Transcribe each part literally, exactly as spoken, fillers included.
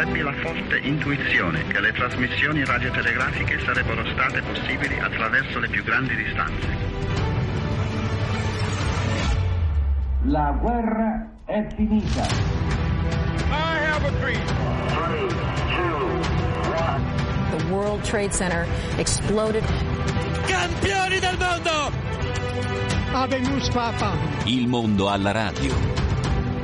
Ebbi la forte intuizione che le trasmissioni radiotelegrafiche sarebbero state possibili attraverso le più grandi distanze. La guerra è finita. I have a dream. three, two, one. The World Trade Center exploded. Campioni del mondo! Avenus Papa. Il mondo alla radio.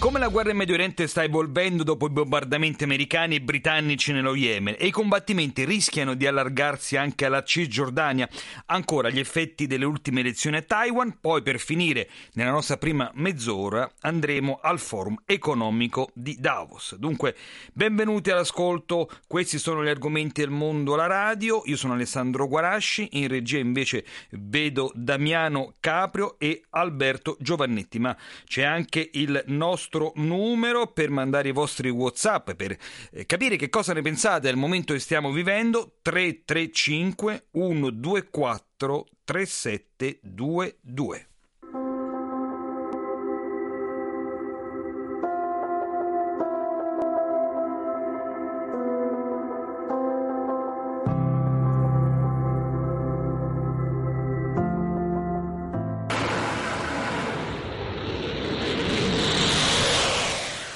Come la guerra in Medio Oriente sta evolvendo dopo i bombardamenti americani e britannici nello Yemen e i combattimenti rischiano di allargarsi anche alla Cisgiordania, ancora gli effetti delle ultime elezioni a Taiwan, poi per finire nella nostra prima mezz'ora andremo al Forum economico di Davos. Dunque benvenuti all'ascolto, questi sono gli argomenti del mondo alla radio, io sono Alessandro Guarasci, in regia invece vedo Damiano Caprio e Alberto Giovannetti, ma c'è anche il nostro numero per mandare i vostri WhatsApp per eh, capire che cosa ne pensate al momento che stiamo vivendo. Tre tre cinque uno due quattro tre sette due due.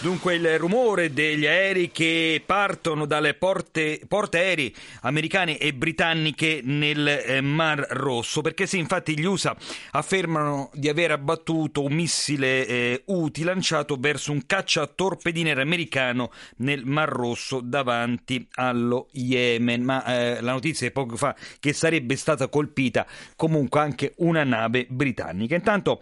Dunque il rumore degli aerei che partono dalle porte, porte aerei americane e britanniche nel eh, Mar Rosso, perché sì, infatti gli U S A affermano di aver abbattuto un missile eh, U T I lanciato verso un cacciatorpediniere americano nel Mar Rosso davanti allo Yemen, ma eh, la notizia è poco fa che sarebbe stata colpita comunque anche una nave britannica. Intanto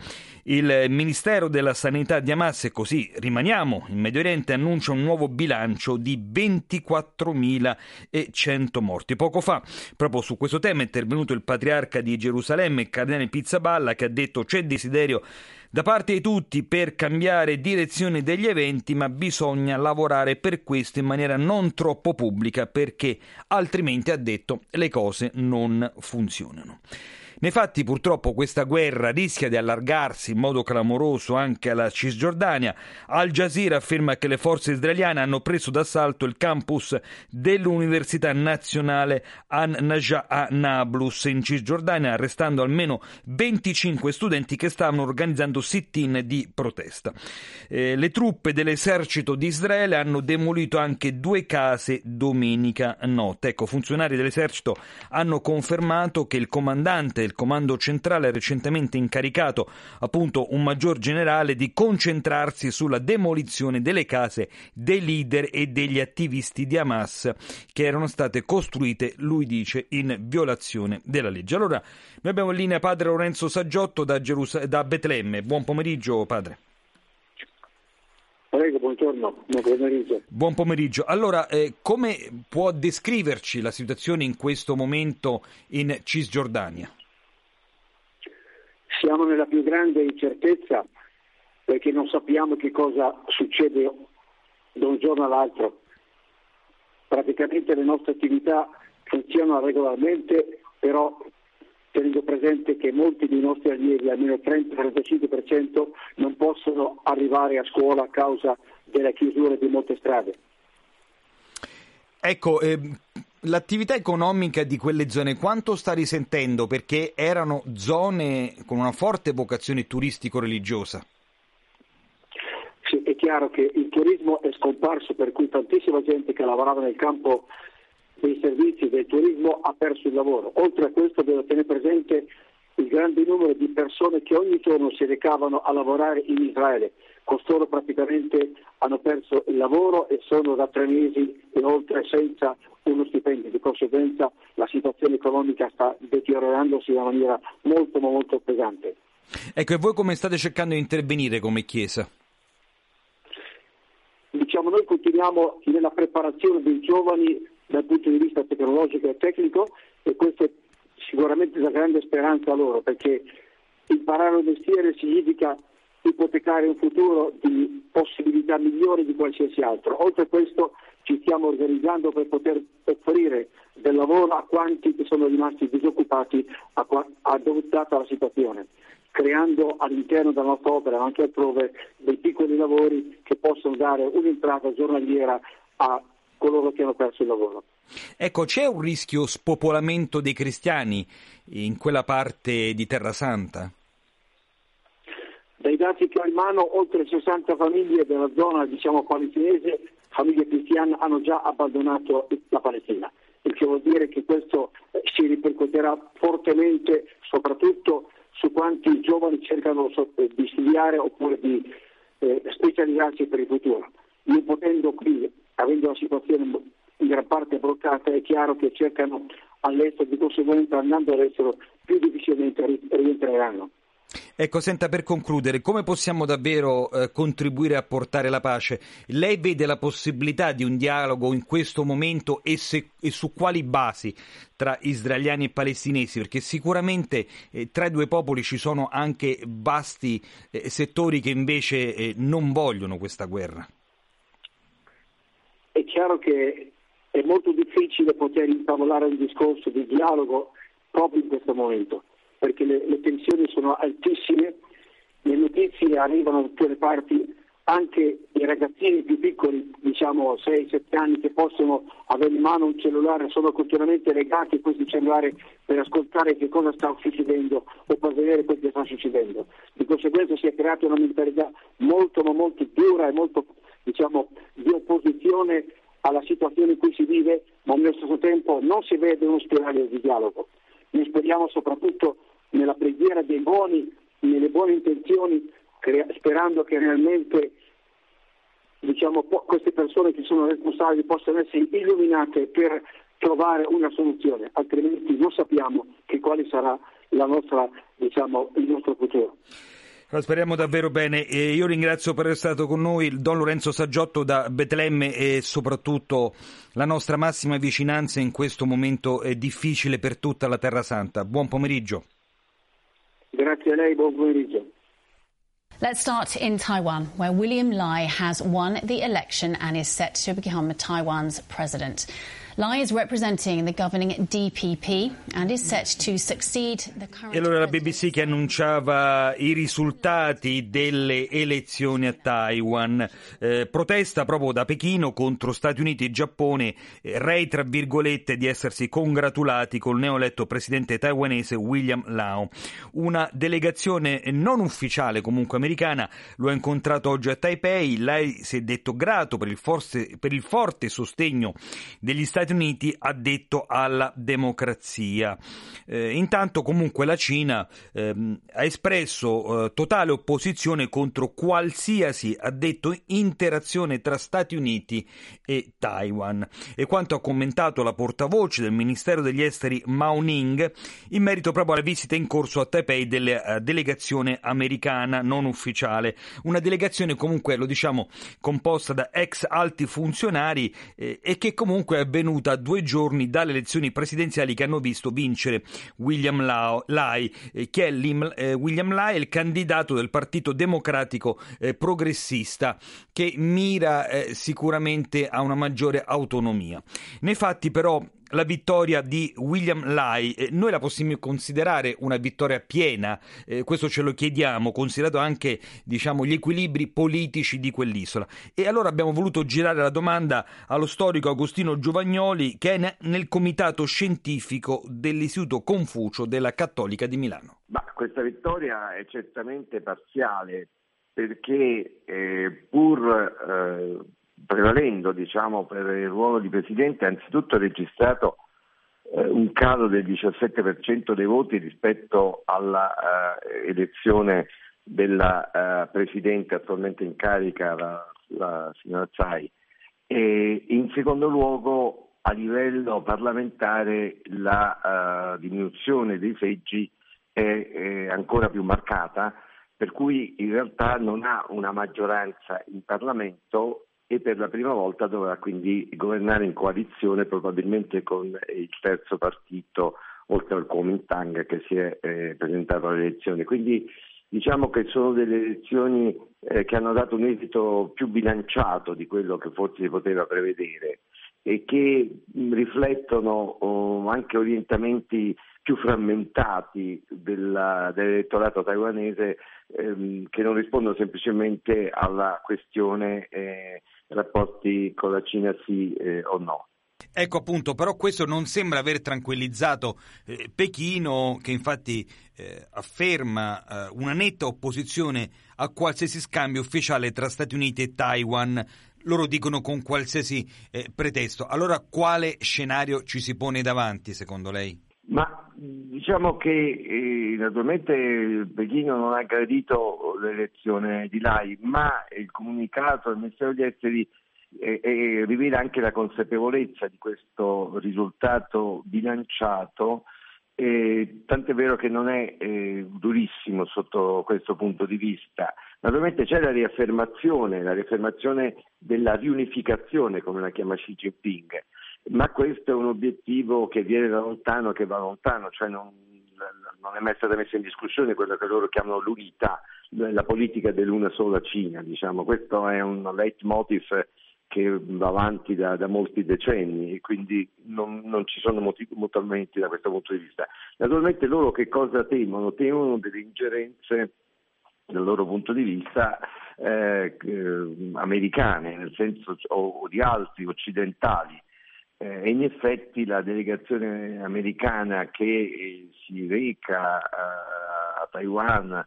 il Ministero della Sanità di Hamas, e così rimaniamo in Medio Oriente, annuncia un nuovo bilancio di ventiquattromilacento morti. Poco fa, proprio su questo tema, è intervenuto il patriarca di Gerusalemme, Cardinale Pizzaballa, che ha detto: c'è desiderio da parte di tutti per cambiare direzione degli eventi, ma bisogna lavorare per questo in maniera non troppo pubblica, perché altrimenti, ha detto, le cose non funzionano. Nei fatti, purtroppo, questa guerra rischia di allargarsi in modo clamoroso anche alla Cisgiordania. Al Jazeera afferma che le forze israeliane hanno preso d'assalto il campus dell'Università Nazionale An-Najah a Nablus in Cisgiordania, arrestando almeno venticinque studenti che stavano organizzando sit-in di protesta. Eh, le truppe dell'esercito di Israele hanno demolito anche due case domenica notte. Ecco, funzionari dell'esercito hanno confermato che il comandante il comando centrale recentemente incaricato appunto un maggior generale di concentrarsi sulla demolizione delle case dei leader e degli attivisti di Hamas, che erano state costruite, lui dice, in violazione della legge. Allora, noi abbiamo in linea padre Lorenzo Saggiotto da, Gerus- da Betlemme. Buon pomeriggio, padre. Prego, buongiorno, buon pomeriggio. Buon pomeriggio. Allora, eh, come può descriverci la situazione in questo momento in Cisgiordania? Siamo nella più grande incertezza, perché non sappiamo che cosa succede da un giorno all'altro. Praticamente le nostre attività funzionano regolarmente, però tenendo presente che molti dei nostri allievi, almeno il trenta trentacinque per cento, non possono arrivare a scuola a causa della chiusura di molte strade. Ecco, eh, l'attività economica di quelle zone quanto sta risentendo? Perché erano zone con una forte vocazione turistico-religiosa. Sì, è chiaro che il turismo è scomparso, per cui tantissima gente che lavorava nel campo dei servizi del turismo ha perso il lavoro. Oltre a questo, devo tenere presente il grande numero di persone che ogni giorno si recavano a lavorare in Israele. Costoro praticamente hanno perso il lavoro e sono da tre mesi e oltre senza uno stipendio. Di conseguenza la situazione economica sta deteriorandosi in una maniera molto molto pesante. Ecco, e voi come state cercando di intervenire come Chiesa? Diciamo, noi continuiamo nella preparazione dei giovani dal punto di vista tecnologico e tecnico, e questa è sicuramente una grande speranza a loro, perché imparare un mestiere significa ipotecare un futuro di possibilità migliori di qualsiasi altro. Oltre a questo ci stiamo organizzando per poter offrire del lavoro a quanti che sono rimasti disoccupati adottata la situazione, creando all'interno della nostra opera, ma anche altrove, dei piccoli lavori che possono dare un'entrata giornaliera a coloro che hanno perso il lavoro. Ecco, c'è un rischio spopolamento dei cristiani in quella parte di Terra Santa? Dai dati che ho in mano, oltre sessanta famiglie della zona, diciamo, palestinese, famiglie cristiane, hanno già abbandonato la Palestina, il che vuol dire che questo si ripercuoterà fortemente soprattutto su quanti giovani cercano di studiare oppure di eh, specializzarsi per il futuro. Non potendo qui, avendo la situazione in gran parte bloccata, è chiaro che cercano all'estero, di conseguenza andando all'estero più difficilmente rientreranno. Ecco, senta, per concludere, come possiamo davvero eh, contribuire a portare la pace? Lei vede la possibilità di un dialogo in questo momento e, se, e su quali basi tra israeliani e palestinesi? Perché sicuramente eh, tra i due popoli ci sono anche vasti eh, settori che invece eh, non vogliono questa guerra. È chiaro che è molto difficile poter intavolare un discorso di dialogo proprio in questo momento, perché le, le tensioni sono altissime, le notizie arrivano da tutte le parti, anche i ragazzini più piccoli, diciamo sei sette anni, che possono avere in mano un cellulare, sono continuamente legati a questi cellulari per ascoltare che cosa sta succedendo o per vedere quello che sta succedendo. Di conseguenza si è creata una mentalità molto ma molto dura e molto, diciamo, di opposizione alla situazione in cui si vive, ma allo stesso tempo non si vede uno spirale di dialogo. Noi speriamo soprattutto nella preghiera dei buoni, nelle buone intenzioni, crea- sperando che realmente, diciamo, po- queste persone che sono responsabili possano essere illuminate per trovare una soluzione, altrimenti non sappiamo che quale sarà la nostra, diciamo, il nostro futuro. Lo speriamo davvero bene. E io ringrazio per essere stato con noi il Don Lorenzo Saggiotto da Betlemme, e soprattutto la nostra massima vicinanza in questo momento difficile per tutta la Terra Santa. Buon pomeriggio. Grazie a lei, buon pomeriggio. Let's start in Taiwan, where William Lai has won the election and is set to become Taiwan's president. Lai is representing the governing D P P and is set to succeed the current... E allora la B B C che annunciava i risultati delle elezioni a Taiwan. Eh, protesta proprio da Pechino contro Stati Uniti e Giappone, eh, rei tra virgolette di essersi congratulati col neoeletto presidente taiwanese William Lai. Una delegazione non ufficiale comunque americana lo ha incontrato oggi a Taipei. Lai si è detto grato per il, forse, per il forte sostegno degli Stati Stati Uniti, ha detto, alla democrazia. Eh, intanto comunque la Cina ehm, ha espresso eh, totale opposizione contro qualsiasi, ha detto, interazione tra Stati Uniti e Taiwan. E quanto ha commentato la portavoce del Ministero degli Esteri Mao Ning in merito proprio alla visita in corso a Taipei della eh, delegazione americana non ufficiale. Una delegazione comunque, lo diciamo, composta da ex alti funzionari eh, e che comunque è avvenuta a due giorni dalle elezioni presidenziali che hanno visto vincere William Lai, che è William Lai, il candidato del Partito Democratico Progressista, che mira sicuramente a una maggiore autonomia. Nei fatti, però, la vittoria di William Lai, eh, noi la possiamo considerare una vittoria piena, eh, questo ce lo chiediamo, considerato anche, diciamo, gli equilibri politici di quell'isola. E allora abbiamo voluto girare la domanda allo storico Agostino Giovagnoli, che è ne- nel comitato scientifico dell'Istituto Confucio della Cattolica di Milano. Ma questa vittoria è certamente parziale, perché eh, pur... Eh... prevalendo, diciamo, per il ruolo di presidente, anzitutto ha registrato eh, un calo del diciassette per cento dei voti rispetto alla eh, elezione della eh, presidente attualmente in carica, la, la signora Tsai, e in secondo luogo a livello parlamentare la eh, diminuzione dei seggi è, è ancora più marcata, per cui in realtà non ha una maggioranza in Parlamento e per la prima volta dovrà quindi governare in coalizione, probabilmente con il terzo partito, oltre al Kuomintang, che si è eh, presentato alle elezioni. Quindi Diciamo che sono delle elezioni eh, che hanno dato un esito più bilanciato di quello che forse si poteva prevedere e che mh, riflettono oh, anche orientamenti più frammentati della, dell'elettorato taiwanese ehm, che non rispondono semplicemente alla questione eh, rapporti con la Cina sì eh, o no. Ecco appunto, però questo non sembra aver tranquillizzato eh, Pechino, che infatti eh, afferma eh, una netta opposizione a qualsiasi scambio ufficiale tra Stati Uniti e Taiwan, loro dicono con qualsiasi eh, pretesto. Allora quale scenario ci si pone davanti secondo lei? Ma diciamo che eh, naturalmente Pechino non ha gradito l'elezione di Lai, ma il comunicato del Ministero degli Esteri E, e rivela anche la consapevolezza di questo risultato bilanciato, eh, tant'è vero che non è eh, durissimo sotto questo punto di vista. Naturalmente c'è la riaffermazione, la riaffermazione della riunificazione, come la chiama Xi Jinping, ma questo è un obiettivo che viene da lontano, che va lontano, cioè non, non è mai stata messa in discussione quella che loro chiamano l'unità, la politica dell'una sola Cina, diciamo. Questo è un leitmotiv che va avanti da, da molti decenni e quindi non, non ci sono motivi mutamenti da questo punto di vista. Naturalmente loro che cosa temono? Temono delle ingerenze dal loro punto di vista eh, eh, americane, nel senso o, o di altri occidentali. Eh, in effetti la delegazione americana che eh, si reca eh, a Taiwan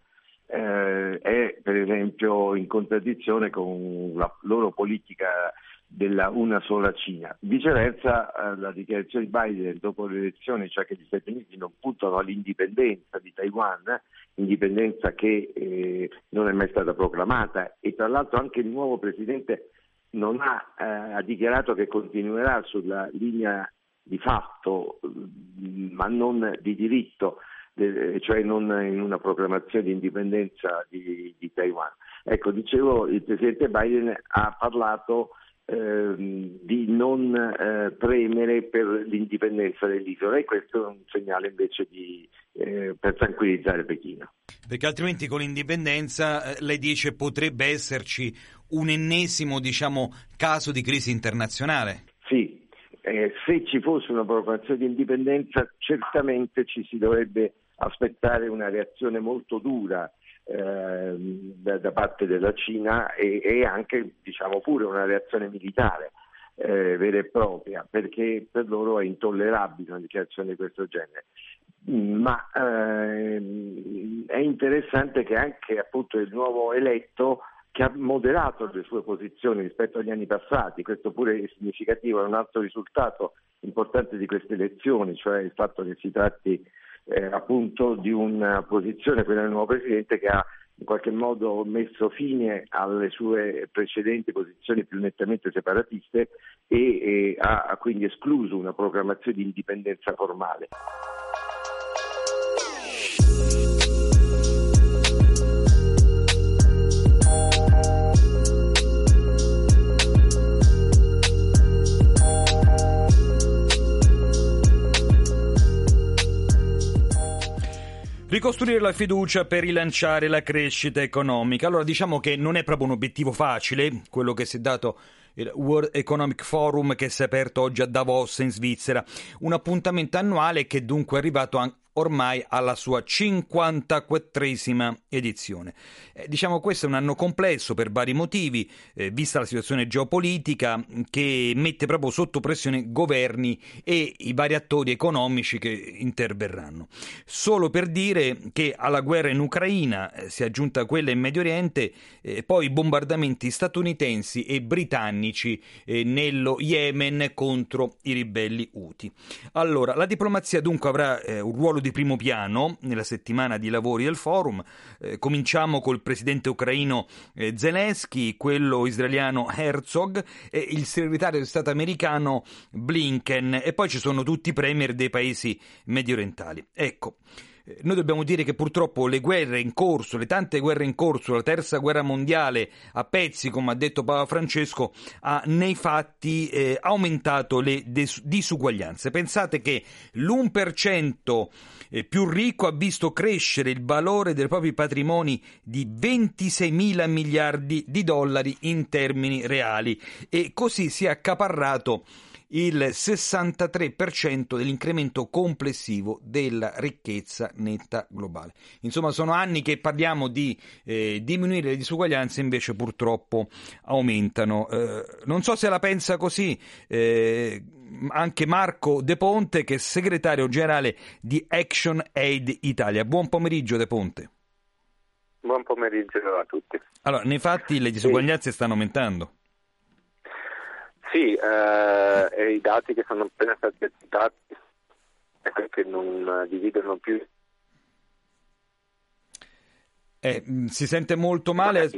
Eh, è per esempio in contraddizione con la loro politica della una sola Cina. Viceversa eh, la dichiarazione di Biden dopo le elezioni, cioè che gli Stati Uniti non puntano all'indipendenza di Taiwan, indipendenza che eh, non è mai stata proclamata, e tra l'altro anche il nuovo presidente non ha, eh, ha dichiarato che continuerà sulla linea di fatto ma non di diritto, cioè non in una proclamazione di indipendenza di, di Taiwan. Ecco, dicevo, il presidente Biden ha parlato eh, di non eh, premere per l'indipendenza dell'isola e questo è un segnale invece di, eh, per tranquillizzare Pechino. Perché altrimenti con l'indipendenza, eh, lei dice, potrebbe esserci un ennesimo diciamo caso di crisi internazionale? Sì. Eh, se ci fosse una proclamazione di indipendenza certamente ci si dovrebbe aspettare una reazione molto dura eh, da, da parte della Cina e, e anche diciamo pure una reazione militare eh, vera e propria, perché per loro è intollerabile una dichiarazione di questo genere. Ma ehm, è interessante che anche appunto il nuovo eletto, che ha moderato le sue posizioni rispetto agli anni passati, questo pure è significativo, è un altro risultato importante di queste elezioni, cioè il fatto che si tratti eh, appunto di una posizione, quella del nuovo presidente, che ha in qualche modo messo fine alle sue precedenti posizioni più nettamente separatiste e, e ha quindi escluso una proclamazione di indipendenza formale. Ricostruire la fiducia per rilanciare la crescita economica. Allora diciamo che non è proprio un obiettivo facile quello che si è dato il World Economic Forum, che si è aperto oggi a Davos in Svizzera, un appuntamento annuale che dunque è arrivato anche ormai alla sua cinquantaquattresima edizione. Eh, diciamo questo è un anno complesso per vari motivi, eh, vista la situazione geopolitica che mette proprio sotto pressione governi e i vari attori economici che interverranno. Solo per dire che alla guerra in Ucraina eh, si è aggiunta quella in Medio Oriente, eh, poi i bombardamenti statunitensi e britannici eh, nello Yemen contro i ribelli Houthi. Allora, la diplomazia dunque avrà eh, un ruolo di primo piano nella settimana di lavori del forum. Eh, cominciamo col presidente ucraino eh, Zelensky, quello israeliano Herzog e il segretario di Stato americano Blinken, e poi ci sono tutti i premier dei paesi mediorientali. Ecco, Noi dobbiamo dire che purtroppo le guerre in corso, le tante guerre in corso, la terza guerra mondiale a pezzi, come ha detto Papa Francesco, ha nei fatti eh, aumentato le des- disuguaglianze. Pensate che l'uno per cento più ricco ha visto crescere il valore dei propri patrimoni di ventisei mila miliardi di dollari in termini reali, e così si è accaparrato il sessantatré per cento dell'incremento complessivo della ricchezza netta globale. Insomma, sono anni che parliamo di eh, diminuire le disuguaglianze, invece purtroppo aumentano. Eh, non so se la pensa così eh, anche Marco De Ponte, che è segretario generale di Action Aid Italia. Buon pomeriggio, De Ponte. Buon pomeriggio a tutti. Allora, nei fatti le disuguaglianze sì. stanno aumentando. Sì, eh, e i dati che sono appena stati citati, ecco, che non dividono più. Eh, si sente molto male.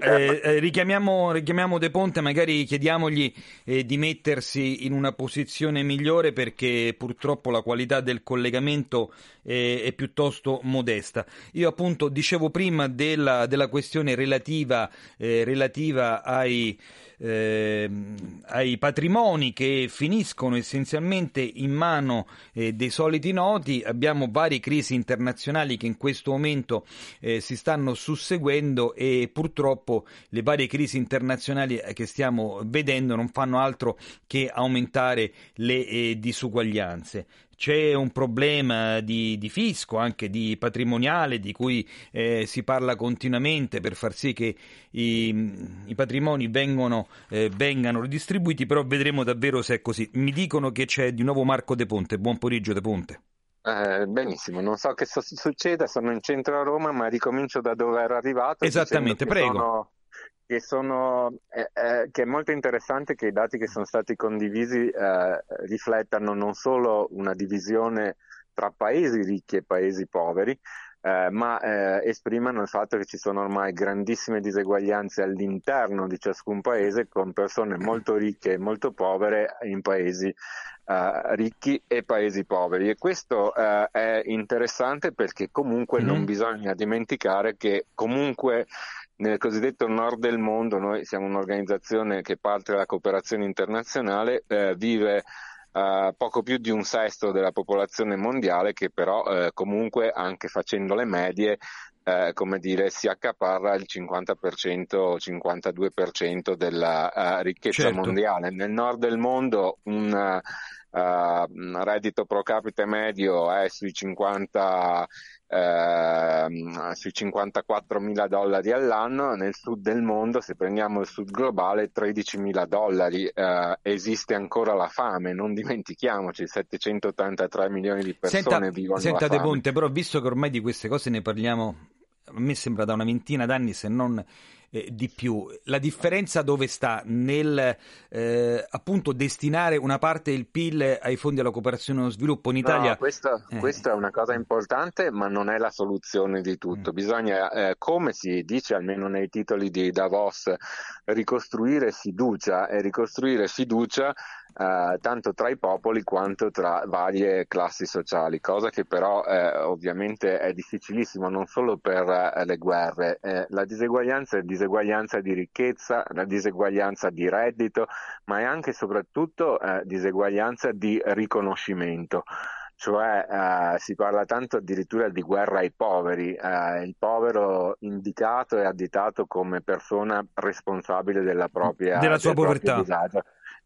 Eh, richiamiamo, richiamiamo De Ponte, magari chiediamogli eh, di mettersi in una posizione migliore, perché purtroppo la qualità del collegamento eh, è piuttosto modesta. Io appunto dicevo prima della, della questione relativa, eh, relativa ai, eh, ai patrimoni che finiscono essenzialmente in mano eh, dei soliti noti. Abbiamo varie crisi internazionali che in questo momento eh, si stanno stanno susseguendo, e purtroppo le varie crisi internazionali che stiamo vedendo non fanno altro che aumentare le eh, disuguaglianze. C'è un problema di, di fisco, anche di patrimoniale, di cui eh, si parla continuamente per far sì che i, i patrimoni vengono, eh, vengano ridistribuiti, però vedremo davvero se è così. Mi dicono che c'è di nuovo Marco De Ponte. Buon pomeriggio, De Ponte. Eh, benissimo, non so che so- succeda, sono in centro a Roma, ma ricomincio da dove ero arrivato. Esattamente, prego. Sono, che, sono, eh, eh, che è molto interessante che i dati che sono stati condivisi eh, riflettano non solo una divisione tra paesi ricchi e paesi poveri, eh, ma eh, esprimano il fatto che ci sono ormai grandissime diseguaglianze all'interno di ciascun paese, con persone molto ricche e molto povere in paesi Uh, ricchi e paesi poveri, e questo uh, è interessante, perché comunque mm-hmm. non bisogna dimenticare che comunque nel cosiddetto nord del mondo, noi siamo un'organizzazione che parte dalla cooperazione internazionale, uh, vive Uh, poco più di un sesto della popolazione mondiale, che però uh, comunque, anche facendo le medie, uh, come dire, si accaparra il cinquanta per cento o cinquantadue per cento della uh, ricchezza certo. mondiale. Nel nord del mondo un uh, reddito pro capite medio è sui cinquanta Uh, sui cinquantaquattromila dollari all'anno. Nel sud del mondo, se prendiamo il sud globale, tredicimila dollari. Uh, esiste ancora la fame, non dimentichiamoci, settecentottantatré milioni di persone senta, vivono senta la fame. De Ponte, però, visto che ormai di queste cose ne parliamo, a me sembra da una ventina d'anni, se non eh, di più, la differenza dove sta? Nel eh, appunto destinare una parte del P I L ai fondi alla cooperazione e allo sviluppo in Italia? No, questa, eh. questa è una cosa importante, ma non è la soluzione di tutto. Bisogna, eh, come si dice almeno nei titoli di Davos, ricostruire fiducia, e ricostruire fiducia Uh, tanto tra i popoli quanto tra varie classi sociali, cosa che però eh, ovviamente è difficilissimo, non solo per eh, le guerre. Eh, la diseguaglianza è diseguaglianza di ricchezza, la diseguaglianza di reddito, ma è anche e soprattutto eh, diseguaglianza di riconoscimento. Cioè eh, si parla tanto addirittura di guerra ai poveri, eh, il povero indicato e additato come persona responsabile della propria della sua povertà.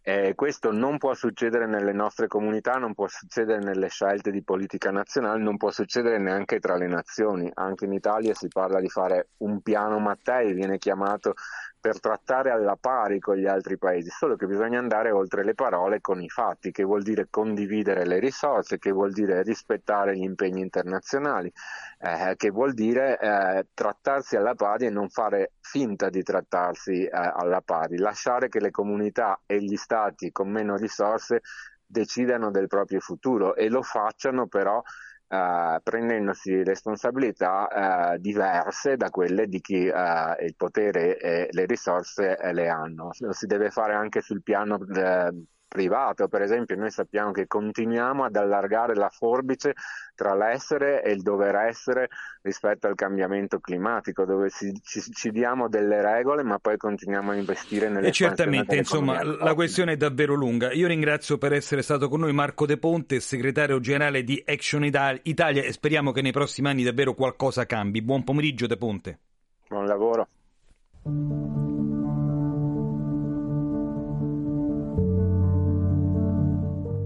Eh, questo non può succedere nelle nostre comunità, non può succedere nelle scelte di politica nazionale, non può succedere neanche tra le nazioni. Anche in Italia si parla di fare un piano Mattei, viene chiamato, per trattare alla pari con gli altri paesi, solo che bisogna andare oltre le parole con i fatti, che vuol dire condividere le risorse, che vuol dire rispettare gli impegni internazionali, eh, che vuol dire eh, trattarsi alla pari e non fare finta di trattarsi eh, alla pari, lasciare che le comunità e gli stati Stati con meno risorse decidano del proprio futuro, e lo facciano però eh, prendendosi responsabilità eh, diverse da quelle di chi eh, il potere e le risorse eh, le hanno. Lo si deve fare anche sul piano eh, privato. Per esempio, noi sappiamo che continuiamo ad allargare la forbice tra l'essere e il dover essere rispetto al cambiamento climatico, dove ci, ci, ci diamo delle regole ma poi continuiamo a investire nelle e certamente, insomma, la questione è davvero lunga. Io ringrazio per essere stato con noi Marco De Ponte, segretario generale di Action Aid Italia, e speriamo che nei prossimi anni davvero qualcosa cambi. Buon pomeriggio De Ponte. Buon lavoro.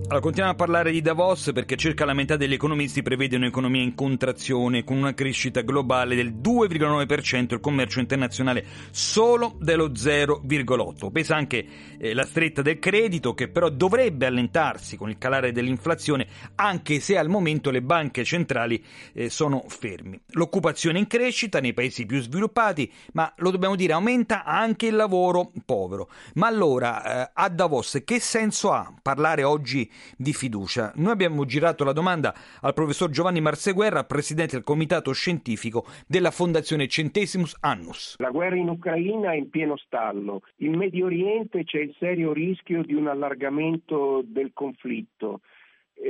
Allora, continuiamo a parlare di Davos, perché circa la metà degli economisti prevede un'economia in contrazione, con una crescita globale del due virgola nove per cento, il commercio internazionale solo dello zero virgola otto per cento. Pesa anche eh, la stretta del credito, che però dovrebbe allentarsi con il calare dell'inflazione, anche se al momento le banche centrali eh, sono fermi. L'occupazione in crescita nei paesi più sviluppati, ma lo dobbiamo dire, aumenta anche il lavoro povero. Ma allora eh, a Davos che senso ha parlare oggi di fiducia? Noi abbiamo girato la domanda al professor Giovanni Marseguerra, presidente del comitato scientifico della Fondazione Centesimus Annus. La guerra in Ucraina è in pieno stallo. In Medio Oriente c'è il serio rischio di un allargamento del conflitto.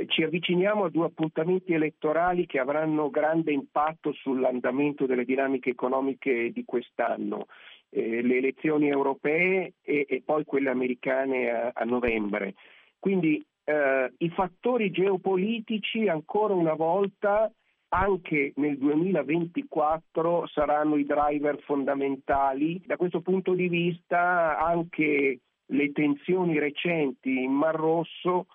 Ci avviciniamo a due appuntamenti elettorali che avranno grande impatto sull'andamento delle dinamiche economiche di quest'anno. Eh, le elezioni europee e, e poi quelle americane a, a novembre. Quindi Uh, i fattori geopolitici ancora una volta anche nel duemilaventiquattro saranno i driver fondamentali. Da questo punto di vista anche le tensioni recenti in Mar Rosso,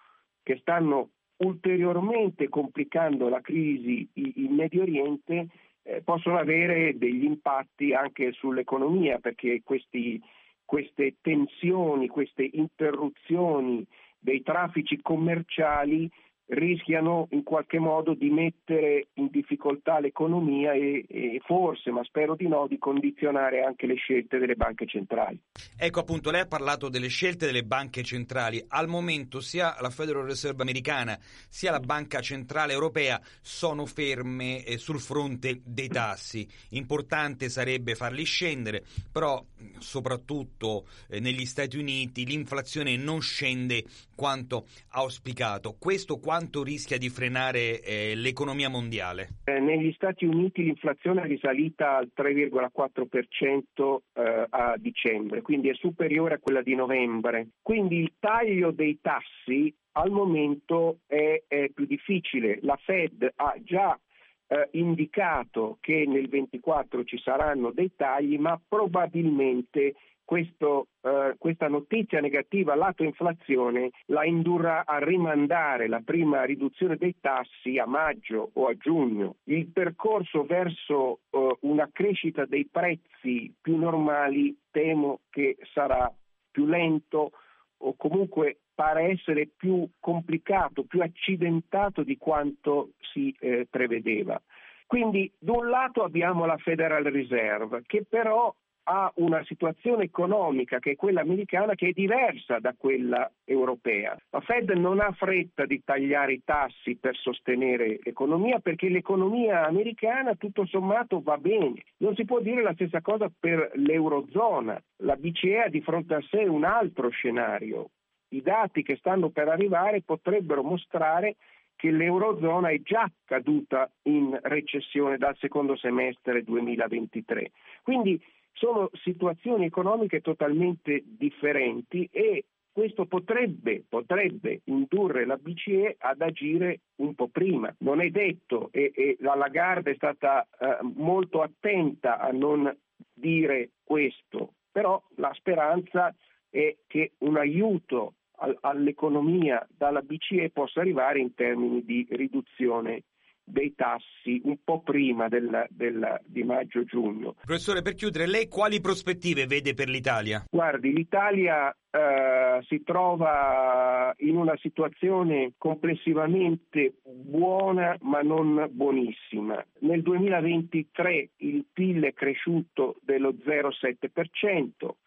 che stanno ulteriormente complicando la crisi in Medio Oriente, eh, possono avere degli impatti anche sull'economia, perché questi, queste tensioni, queste interruzioni dei traffici commerciali rischiano in qualche modo di mettere in difficoltà l'economia e, e forse, ma spero di no, di condizionare anche le scelte delle banche centrali. Ecco, appunto, lei ha parlato delle scelte delle banche centrali. Al momento sia la Federal Reserve americana sia la Banca Centrale Europea sono ferme sul fronte dei tassi. Importante sarebbe farli scendere, però soprattutto negli Stati Uniti l'inflazione non scende quanto auspicato. Questo quanto rischia di frenare eh, l'economia mondiale? Eh, negli Stati Uniti l'inflazione è risalita al tre virgola quattro per cento eh, a dicembre, quindi è superiore a quella di novembre. Quindi il taglio dei tassi al momento è, è più difficile. La Fed ha già eh, indicato che nel ventiquattro ci saranno dei tagli, ma probabilmente Questo, eh, questa notizia negativa lato inflazione la indurrà a rimandare la prima riduzione dei tassi a maggio o a giugno. Il percorso verso eh, una crescita dei prezzi più normali temo che sarà più lento, o comunque pare essere più complicato, più accidentato di quanto si eh, prevedeva. Quindi da un lato abbiamo la Federal Reserve, che però ha una situazione economica, che è quella americana, che è diversa da quella europea. La Fed non ha fretta di tagliare i tassi per sostenere l'economia, perché l'economia americana tutto sommato va bene. Non si può dire la stessa cosa per l'eurozona. La B C E ha di fronte a sé un altro scenario. I dati che stanno per arrivare potrebbero mostrare che l'eurozona è già caduta in recessione dal secondo semestre duemilaventitré. Quindi sono situazioni economiche totalmente differenti e questo potrebbe, potrebbe indurre la B C E ad agire un po' prima. Non è detto, e, e la Lagarde è stata eh, molto attenta a non dire questo, però la speranza è che un aiuto al, all'economia dalla B C E possa arrivare in termini di riduzione dei tassi un po' prima della, della, di maggio-giugno. Professore, per chiudere, lei quali prospettive vede per l'Italia? Guardi, l'Italia eh, si trova in una situazione complessivamente buona ma non buonissima. Nel duemilaventitré il P I L è cresciuto dello zero virgola sette per cento,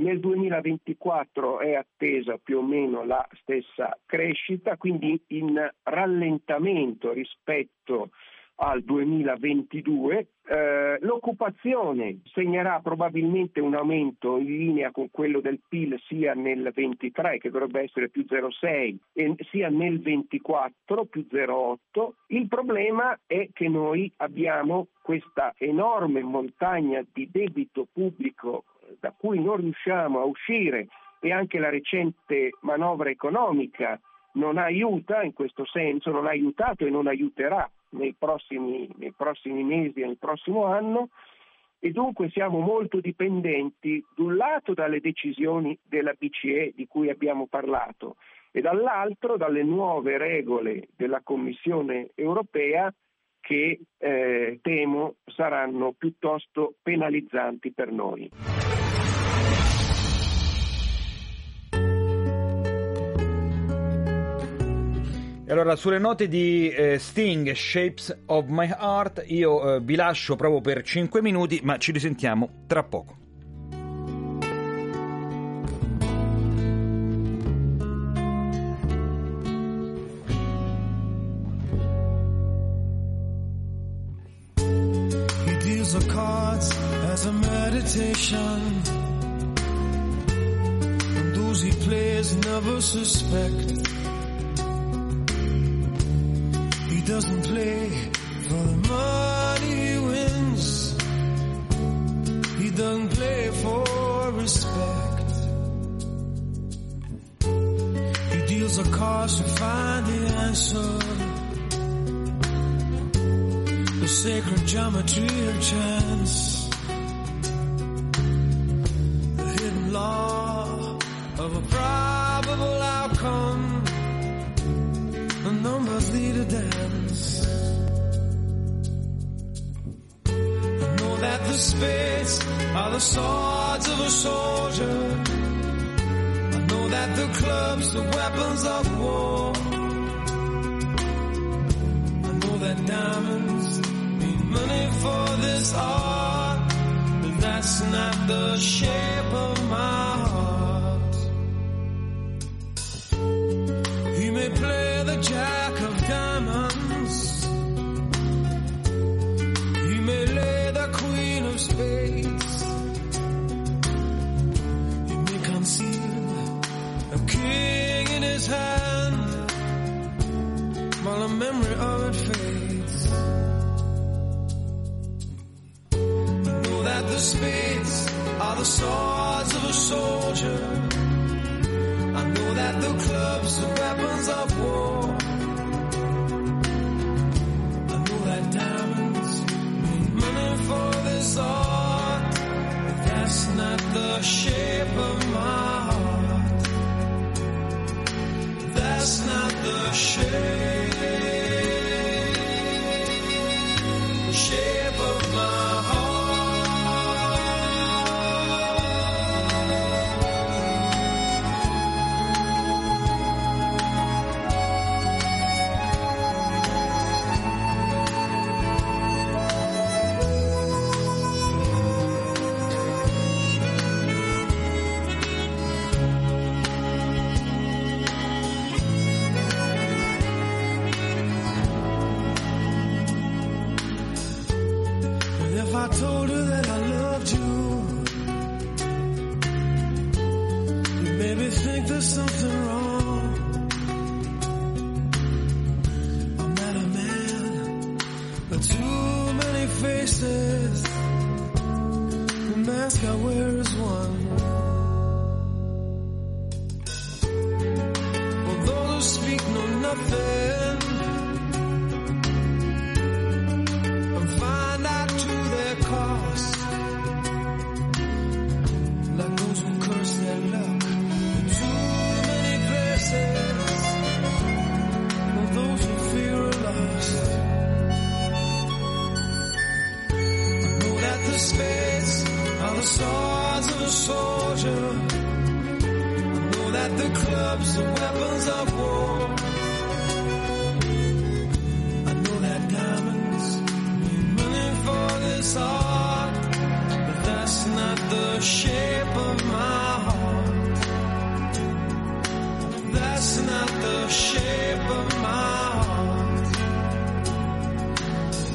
nel duemilaventiquattro è attesa più o meno la stessa crescita, quindi in rallentamento rispetto al duemilaventidue. Eh, L'occupazione segnerà probabilmente un aumento in linea con quello del P I L sia nel ventitré, che dovrebbe essere più zero virgola sei, e sia nel ventiquattro, più zero virgola otto. Il problema è che noi abbiamo questa enorme montagna di debito pubblico da cui non riusciamo a uscire, e anche la recente manovra economica non aiuta in questo senso, non ha aiutato e non aiuterà nei prossimi, nei prossimi mesi e nel prossimo anno, e dunque siamo molto dipendenti d'un lato dalle decisioni della B C E di cui abbiamo parlato e dall'altro dalle nuove regole della Commissione europea che eh, temo saranno piuttosto penalizzanti per noi. E allora, sulle note di eh, Sting, Shapes of My Heart, io eh, vi lascio proprio per cinque minuti, ma ci risentiamo tra poco. He deals the cards as a meditation, and those he plays never suspect. He doesn't play for the money he wins. He doesn't play for respect. He deals the cards to find the answer. The sacred geometry of chance. The hidden law of a probable outcome. The numbers lead a dance. I know that the spades are the swords of a soldier. I know that the clubs are weapons of war. I know that diamonds mean money for this art, but that's not the shape of my heart. He may play the jack of diamonds, he may lay the queen of spades, he may conceal a king in his hand, while a memory of it fades. I know that the spades are the swords of a soldier. I know that the clubs are weapons of war. I know that diamonds mean money for this art, but that's not the shape of my heart. That's not the shape, the shape of my heart.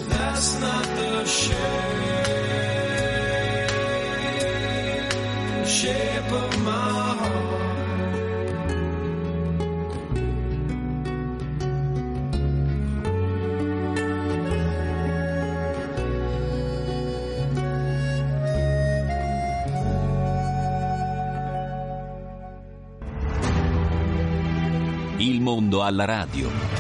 That's not the shape. shape of my heart. Il mondo alla radio.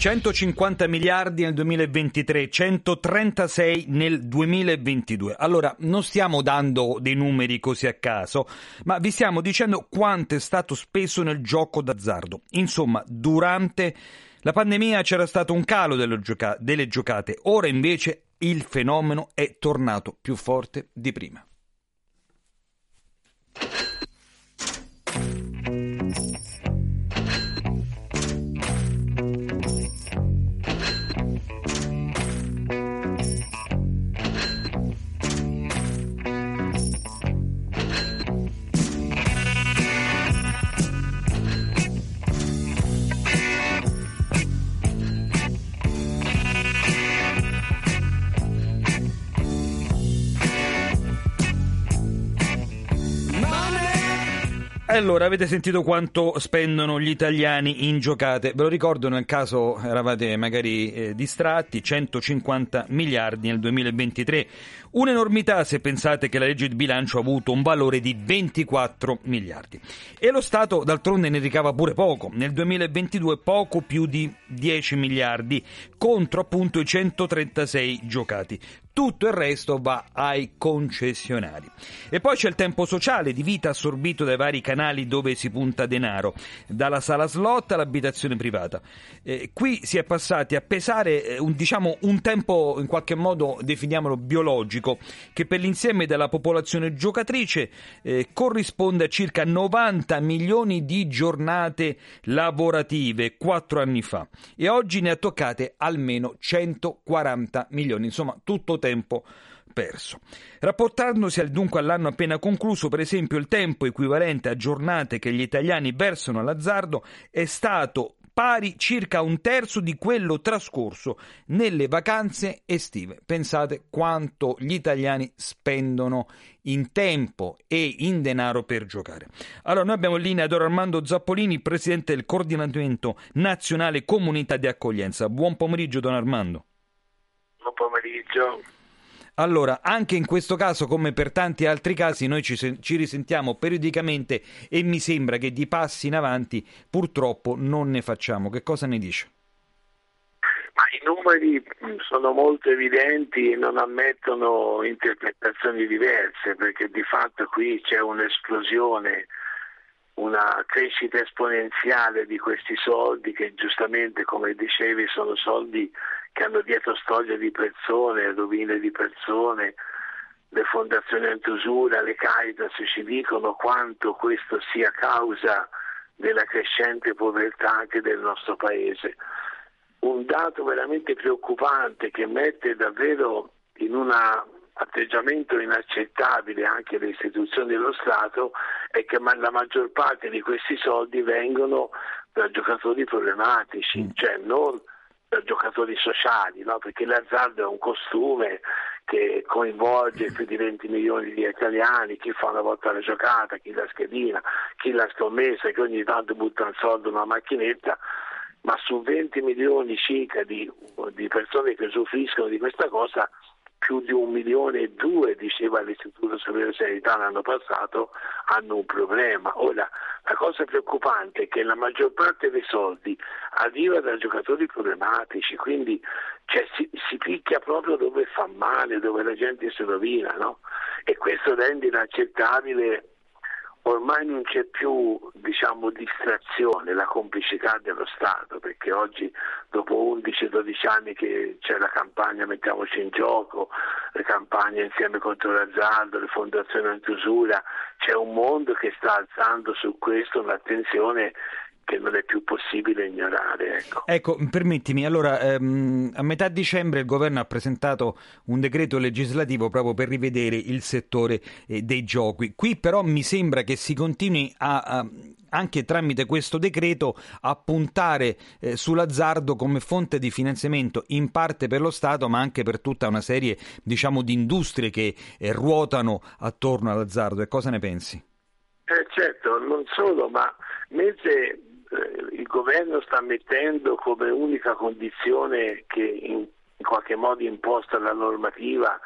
centocinquanta miliardi nel duemilaventitré, centotrentasei nel duemilaventidue. Allora, non stiamo dando dei numeri così a caso, ma vi stiamo dicendo quanto è stato speso nel gioco d'azzardo. Insomma, durante la pandemia c'era stato un calo delle, gioca- delle giocate, ora invece il fenomeno è tornato più forte di prima. Allora, avete sentito quanto spendono gli italiani in giocate? Ve lo ricordo nel caso eravate magari eh, distratti, centocinquanta miliardi nel duemilaventitré, un'enormità se pensate che la legge di bilancio ha avuto un valore di ventiquattro miliardi. E lo Stato d'altronde ne ricava pure poco, nel duemilaventidue poco più di dieci miliardi, contro appunto i centotrentasei giocati. Tutto il resto va ai concessionari. E poi c'è il tempo sociale di vita assorbito dai vari canali dove si punta denaro, dalla sala slot all'abitazione privata. Eh, qui si è passati a pesare eh, un, diciamo, un tempo in qualche modo, definiamolo biologico, che per l'insieme della popolazione giocatrice eh, corrisponde a circa novanta milioni di giornate lavorative quattro anni fa, e oggi ne ha toccate almeno centoquaranta milioni, insomma tutto tempo perso. Rapportandosi al dunque all'anno appena concluso, per esempio, il tempo equivalente a giornate che gli italiani versano all'azzardo è stato pari circa un terzo di quello trascorso nelle vacanze estive. Pensate quanto gli italiani spendono in tempo e in denaro per giocare. Allora, noi abbiamo in linea Don Armando Zappolini, presidente del Coordinamento Nazionale Comunità di Accoglienza. Buon pomeriggio, Don Armando. Buon pomeriggio. Allora, anche in questo caso, come per tanti altri casi, noi ci, se- ci risentiamo periodicamente e mi sembra che di passi in avanti purtroppo non ne facciamo. Che cosa ne dice? Ma i numeri sono molto evidenti e non ammettono interpretazioni diverse, perché di fatto qui c'è un'esplosione, una crescita esponenziale di questi soldi che giustamente, come dicevi, sono soldi che hanno dietro storie di persone, rovine di persone. Le fondazioni antiusura, le Caritas ci dicono quanto questo sia causa della crescente povertà anche del nostro paese. Un dato veramente preoccupante che mette davvero in un atteggiamento inaccettabile anche le istituzioni dello Stato è che la maggior parte di questi soldi vengono da giocatori problematici, cioè non giocatori sociali, no? Perché l'azzardo è un costume che coinvolge più di venti milioni di italiani, chi fa una volta la giocata, chi la schedina, chi la scommessa, che ogni tanto butta un soldo in una macchinetta, ma su venti milioni circa di, di persone che usufruiscono di questa cosa, più di un milione e due, diceva l'Istituto Superiore di Sanità l'anno passato, hanno un problema. Ora, la cosa preoccupante è che la maggior parte dei soldi arriva da giocatori problematici, quindi cioè, si, si picchia proprio dove fa male, dove la gente si rovina, no? E questo rende inaccettabile. Ormai non c'è più, diciamo, distrazione, la complicità dello Stato, perché oggi dopo undici dodici anni che c'è la campagna Mettiamoci in gioco, le campagne Insieme contro l'azzardo, le fondazioni antiusura, c'è un mondo che sta alzando su questo un'attenzione che non è più possibile ignorare. Ecco, ecco permettimi, allora ehm, a metà dicembre il governo ha presentato un decreto legislativo proprio per rivedere il settore eh, dei giochi. Qui però mi sembra che si continui a, a anche tramite questo decreto a puntare eh, sull'azzardo come fonte di finanziamento in parte per lo Stato ma anche per tutta una serie, diciamo, di industrie che eh, ruotano attorno all'azzardo. E cosa ne pensi? Eh, certo, non solo, ma mentre eh, il governo sta mettendo come unica condizione che in, in qualche modo imposta la normativa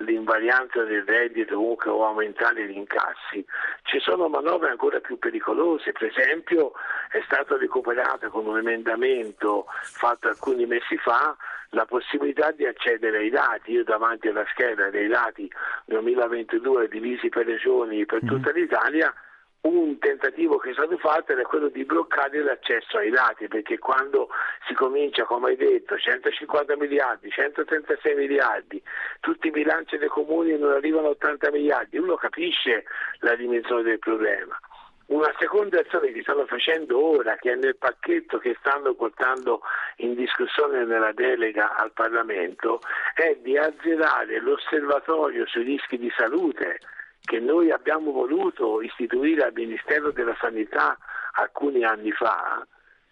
l'invarianza del reddito comunque o aumentare gli incassi, ci sono manovre ancora più pericolose. Per esempio è stata recuperata con un emendamento fatto alcuni mesi fa la possibilità di accedere ai dati, io davanti alla scheda dei dati duemilaventidue divisi per regioni per tutta mm-hmm. l'Italia. Un tentativo che è stato fatto era quello di bloccare l'accesso ai dati, perché quando si comincia, come hai detto, centocinquanta miliardi, centotrentasei miliardi, tutti i bilanci dei comuni non arrivano a ottanta miliardi, uno capisce la dimensione del problema. Una seconda azione che stanno facendo ora, che è nel pacchetto che stanno portando in discussione nella delega al Parlamento, è di azzerare l'osservatorio sui rischi di salute che noi abbiamo voluto istituire al Ministero della Sanità alcuni anni fa,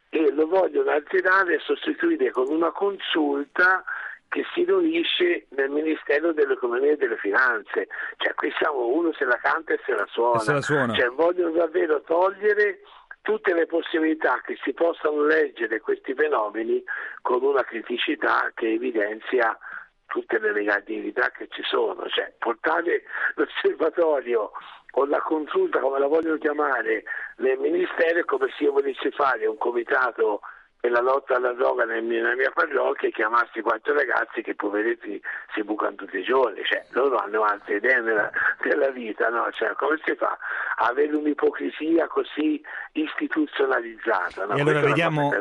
e lo vogliono azzerare e sostituire con una consulta che si riunisce nel Ministero dell'Economia e delle Finanze. Cioè qui siamo uno se la canta e se la suona, se la suona. Cioè vogliono davvero togliere tutte le possibilità che si possano leggere questi fenomeni con una criticità che evidenzia tutte le negatività che ci sono. Cioè portare l'osservatorio o la consulta, come la vogliono chiamare, nel Ministero è come se io volessi fare un comitato per la lotta alla droga nella mia parrocchia e chiamarsi quattro ragazzi che poveretti si bucano tutti i giorni. Cioè loro hanno altre idee nella, della vita, no? Cioè come si fa a avere un'ipocrisia così istituzionalizzata, no? E allora vediamo,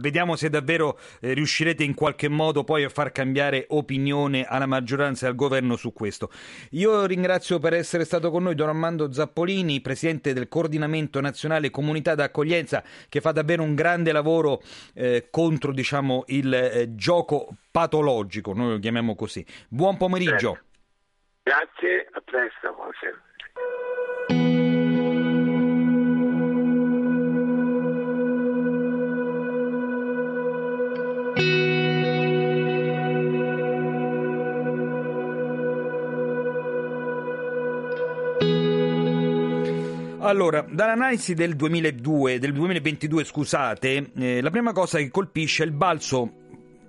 vediamo se davvero eh, riuscirete in qualche modo poi a far cambiare opinione alla maggioranza e al governo su questo. Io ringrazio per essere stato con noi Don Armando Zappolini, presidente del Coordinamento Nazionale Comunità d'Accoglienza, che fa davvero un grande lavoro eh, contro, diciamo, il eh, gioco patologico, noi lo chiamiamo così. Buon pomeriggio. Grazie, a presto, buonasera. Allora, dall'analisi del duemiladue, del duemilaventidue, scusate, eh, la prima cosa che colpisce è il balzo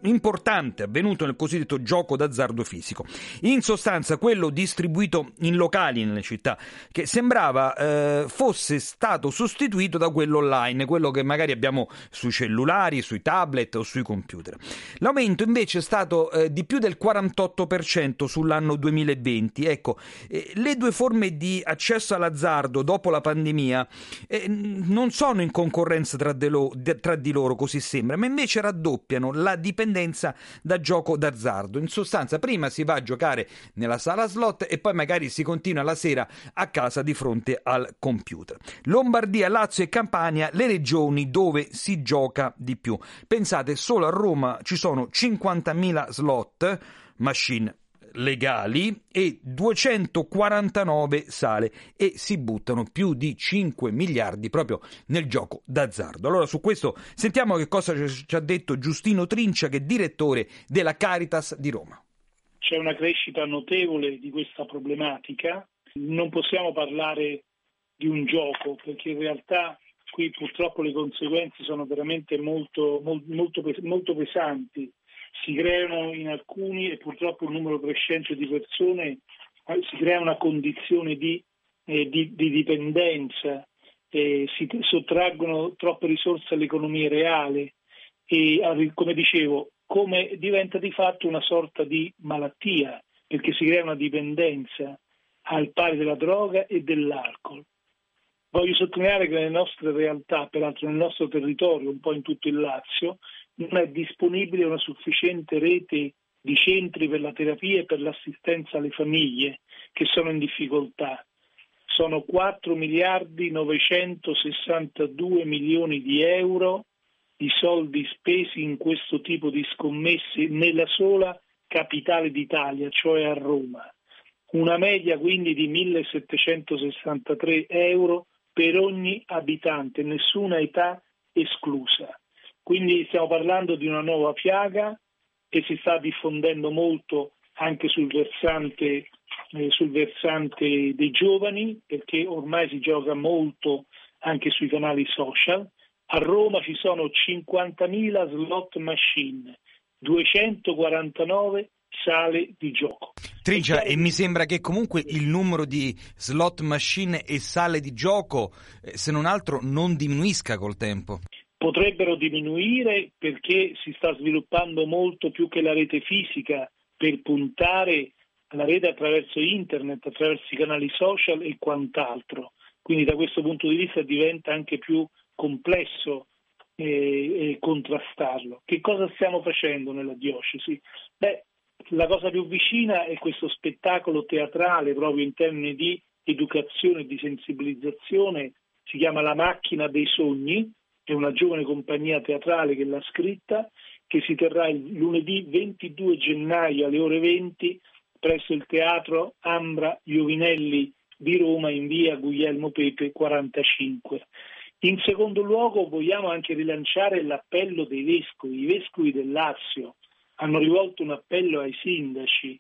importante avvenuto nel cosiddetto gioco d'azzardo fisico, in sostanza quello distribuito in locali nelle città, che sembrava eh, fosse stato sostituito da quello online, quello che magari abbiamo sui cellulari, sui tablet o sui computer. L'aumento invece è stato eh, di più del quarantotto per cento sull'anno duemilaventi. Ecco, eh, le due forme di accesso all'azzardo dopo la pandemia eh, non sono in concorrenza tra, de lo, de, tra di loro, così sembra, ma invece raddoppiano la dipendenza da gioco d'azzardo. In sostanza prima si va a giocare nella sala slot e poi magari si continua la sera a casa di fronte al computer. Lombardia, Lazio e Campania le regioni dove si gioca di più. Pensate, solo a Roma ci sono cinquantamila slot machine legali e duecentoquarantanove sale, e si buttano più di cinque miliardi proprio nel gioco d'azzardo. Allora su questo sentiamo che cosa ci ha detto Giustino Trincia, che è direttore della Caritas di Roma. C'è una crescita notevole di questa problematica, non possiamo parlare di un gioco perché in realtà qui purtroppo le conseguenze sono veramente molto, molto, molto pesanti. Si creano in alcuni, e purtroppo un numero crescente di persone, si crea una condizione di, eh, di, di dipendenza, eh, si sottraggono troppe risorse all'economia reale e, come dicevo, come diventa di fatto una sorta di malattia, perché si crea una dipendenza al pari della droga e dell'alcol. Voglio sottolineare che nelle nostre realtà, peraltro nel nostro territorio, un po' in tutto il Lazio, non è disponibile una sufficiente rete di centri per la terapia e per l'assistenza alle famiglie che sono in difficoltà. sono quattro miliardi novecentosessantadue milioni di euro di soldi spesi in questo tipo di scommesse nella sola capitale d'Italia, cioè a Roma. Una media quindi di millesettecentosessantatré euro per ogni abitante, nessuna età esclusa. Quindi stiamo parlando di una nuova piaga che si sta diffondendo molto anche sul versante, eh, sul versante dei giovani, perché ormai si gioca molto anche sui canali social. A Roma ci sono cinquantamila slot machine, duecentoquarantanove sale di gioco. Trincia, e mi sembra che comunque il numero di slot machine e sale di gioco, se non altro, non diminuisca col tempo. Potrebbero diminuire perché si sta sviluppando molto più che la rete fisica per puntare alla rete attraverso internet, attraverso i canali social e quant'altro. Quindi da questo punto di vista diventa anche più complesso eh, contrastarlo. Che cosa stiamo facendo nella diocesi? Beh, la cosa più vicina è questo spettacolo teatrale proprio in termini di educazione e di sensibilizzazione, si chiama La Macchina dei Sogni, è una giovane compagnia teatrale che l'ha scritta, che si terrà il lunedì ventidue gennaio alle ore venti presso il Teatro Ambra Iovinelli di Roma in via Guglielmo Pepe quarantacinque. In secondo luogo vogliamo anche rilanciare l'appello dei vescovi. I vescovi del Lazio hanno rivolto un appello ai sindaci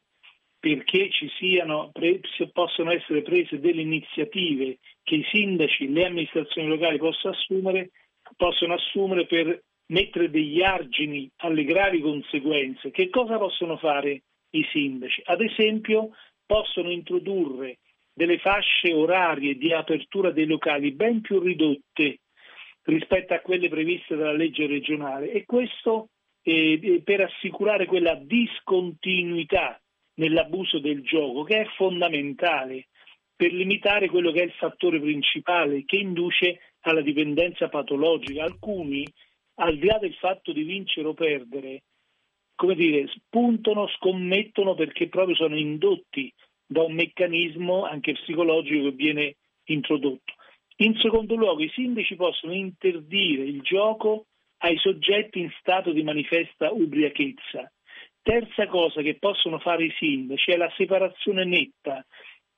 perché ci siano, pre, possano essere prese delle iniziative che i sindaci, le amministrazioni locali possono assumere, possono assumere per mettere degli argini alle gravi conseguenze. Che cosa possono fare i sindaci? Ad esempio, possono introdurre delle fasce orarie di apertura dei locali ben più ridotte rispetto a quelle previste dalla legge regionale, e questo eh, per assicurare quella discontinuità nell'abuso del gioco che è fondamentale per limitare quello che è il fattore principale che induce alla dipendenza patologica. Alcuni, al di là del fatto di vincere o perdere, come dire, spuntano, scommettono perché proprio sono indotti da un meccanismo anche psicologico che viene introdotto. In secondo luogo, i sindaci possono interdire il gioco ai soggetti in stato di manifesta ubriachezza. Terza cosa che possono fare i sindaci è la separazione netta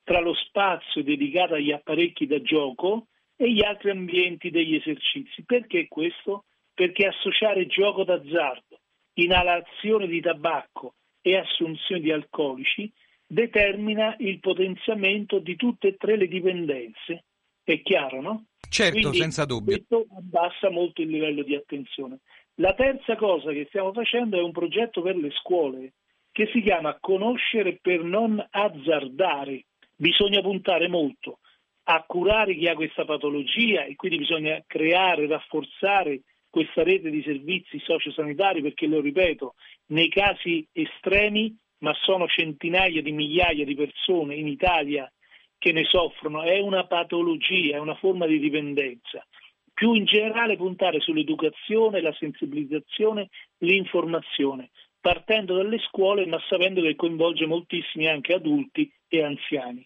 tra lo spazio dedicato agli apparecchi da gioco e gli altri ambienti degli esercizi. Perché questo? Perché associare gioco d'azzardo, inalazione di tabacco e assunzione di alcolici determina il potenziamento di tutte e tre le dipendenze. È chiaro, no? Certo, quindi, senza dubbio. Questo abbassa molto il livello di attenzione. La terza cosa che stiamo facendo è un progetto per le scuole che si chiama Conoscere per non azzardare. Bisogna puntare molto a curare chi ha questa patologia e quindi bisogna creare, rafforzare questa rete di servizi sociosanitari perché, lo ripeto, nei casi estremi, ma sono centinaia di migliaia di persone in Italia che ne soffrono, è una patologia, è una forma di dipendenza. Più in generale puntare sull'educazione, la sensibilizzazione, l'informazione, partendo dalle scuole ma sapendo che coinvolge moltissimi anche adulti e anziani.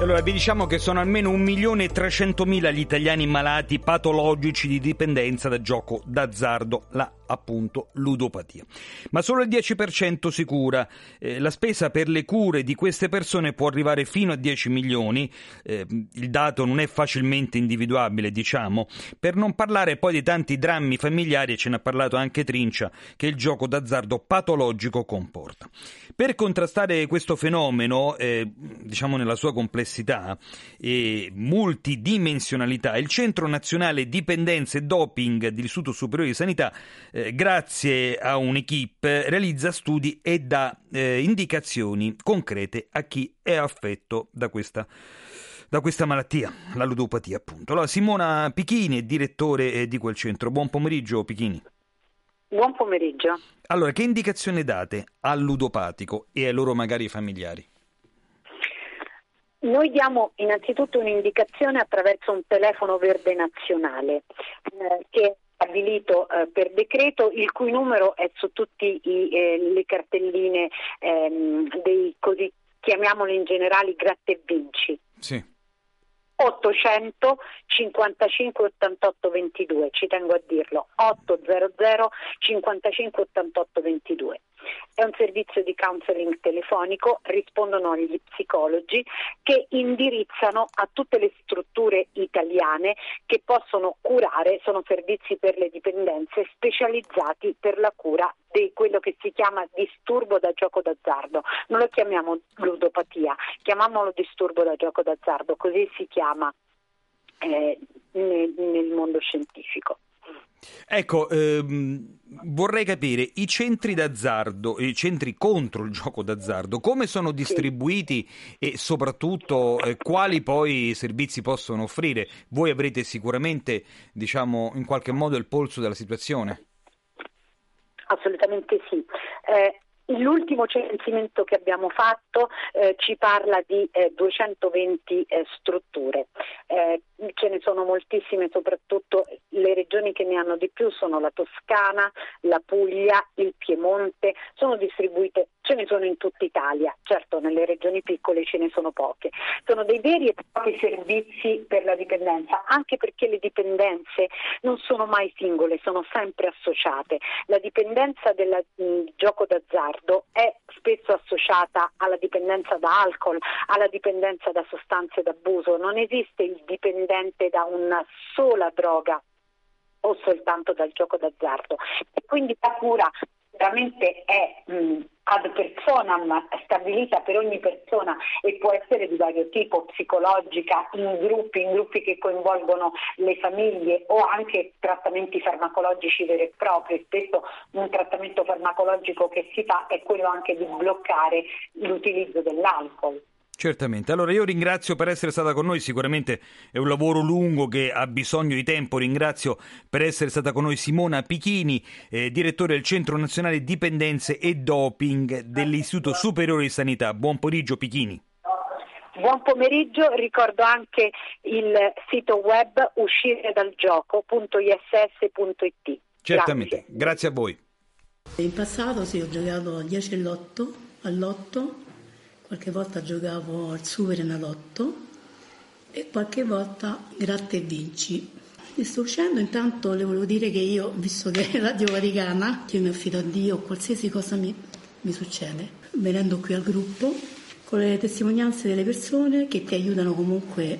Allora, vi diciamo che sono almeno un milione e trecentomila gli italiani malati patologici di dipendenza da gioco d'azzardo, la appunto ludopatia. Ma solo il dieci per cento si cura. Eh, la spesa per le cure di queste persone può arrivare fino a dieci milioni. Eh, il dato non è facilmente individuabile, diciamo. Per non parlare poi dei tanti drammi familiari, e ce ne ha parlato anche Trincia, che il gioco d'azzardo patologico comporta. Per contrastare questo fenomeno, eh, diciamo nella sua complessità, e multidimensionalità, il Centro Nazionale Dipendenze e Doping dell'Istituto Superiore di Sanità, eh, grazie a un'equipe, realizza studi e dà eh, indicazioni concrete a chi è affetto da questa, da questa malattia, la ludopatia appunto. Allora, Simona Pichini è direttore eh, di quel centro. Buon pomeriggio, Pichini. Buon pomeriggio. Allora, che indicazione date al ludopatico e ai loro magari familiari? Noi diamo innanzitutto un'indicazione attraverso un telefono verde nazionale eh, che è stabilito eh, per decreto, il cui numero è su tutte eh, le cartelline ehm, dei così, chiamiamoli in generale, gratta e vinci. Sì. ottocento cinquantacinque ottantotto ventidue, ci tengo a dirlo, ottocento cinquantacinque ottantotto ventidue. È un servizio di counseling telefonico, rispondono gli psicologi che indirizzano a tutte le strutture italiane che possono curare, sono servizi per le dipendenze specializzati per la cura di quello che si chiama disturbo da gioco d'azzardo. Non lo chiamiamo ludopatia, chiamiamolo disturbo da gioco d'azzardo, così si chiama eh, nel, nel mondo scientifico. Ecco, ehm, vorrei capire i centri d'azzardo, i centri contro il gioco d'azzardo, come sono distribuiti e soprattutto eh, quali poi servizi possono offrire? Voi avrete sicuramente, diciamo, in qualche modo il polso della situazione? Assolutamente sì. Eh... L'ultimo censimento che abbiamo fatto eh, ci parla di eh, duecentoventi eh, strutture, eh, ce ne sono moltissime, soprattutto le regioni che ne hanno di più sono la Toscana, la Puglia, il Piemonte, sono distribuite, ce ne sono in tutta Italia, certo nelle regioni piccole ce ne sono poche. Sono dei veri e propri servizi per la dipendenza, anche perché le dipendenze non sono mai singole, sono sempre associate. La dipendenza del gioco d'azzardo è spesso associata alla dipendenza da alcol, alla dipendenza da sostanze d'abuso. Non esiste il dipendente da una sola droga o soltanto dal gioco d'azzardo, e quindi la cura veramente è mh, ad personam, stabilita per ogni persona e può essere di vario tipo, psicologica, in gruppi, in gruppi che coinvolgono le famiglie, o anche trattamenti farmacologici veri e propri. Spesso un trattamento farmacologico che si fa è quello anche di bloccare l'utilizzo dell'alcol. Certamente, allora io ringrazio per essere stata con noi, sicuramente è un lavoro lungo che ha bisogno di tempo, ringrazio per essere stata con noi Simona Pichini, eh, direttore del Centro Nazionale Dipendenze e Doping dell'Istituto Superiore di Sanità. Buon pomeriggio Pichini. Buon pomeriggio, ricordo anche il sito web uscire dal gioco punto i s s punto i t. Certamente, grazie, grazie a voi. In passato sì, ho giocato dieci e lotto, all'otto. Qualche volta giocavo al Superenalotto e qualche volta gratta e vinci. Mi sto uscendo, intanto le volevo dire che io, visto che è Radio Vaticana, io mi affido a Dio, qualsiasi cosa mi, mi succede. Venendo qui al gruppo, con le testimonianze delle persone che ti aiutano comunque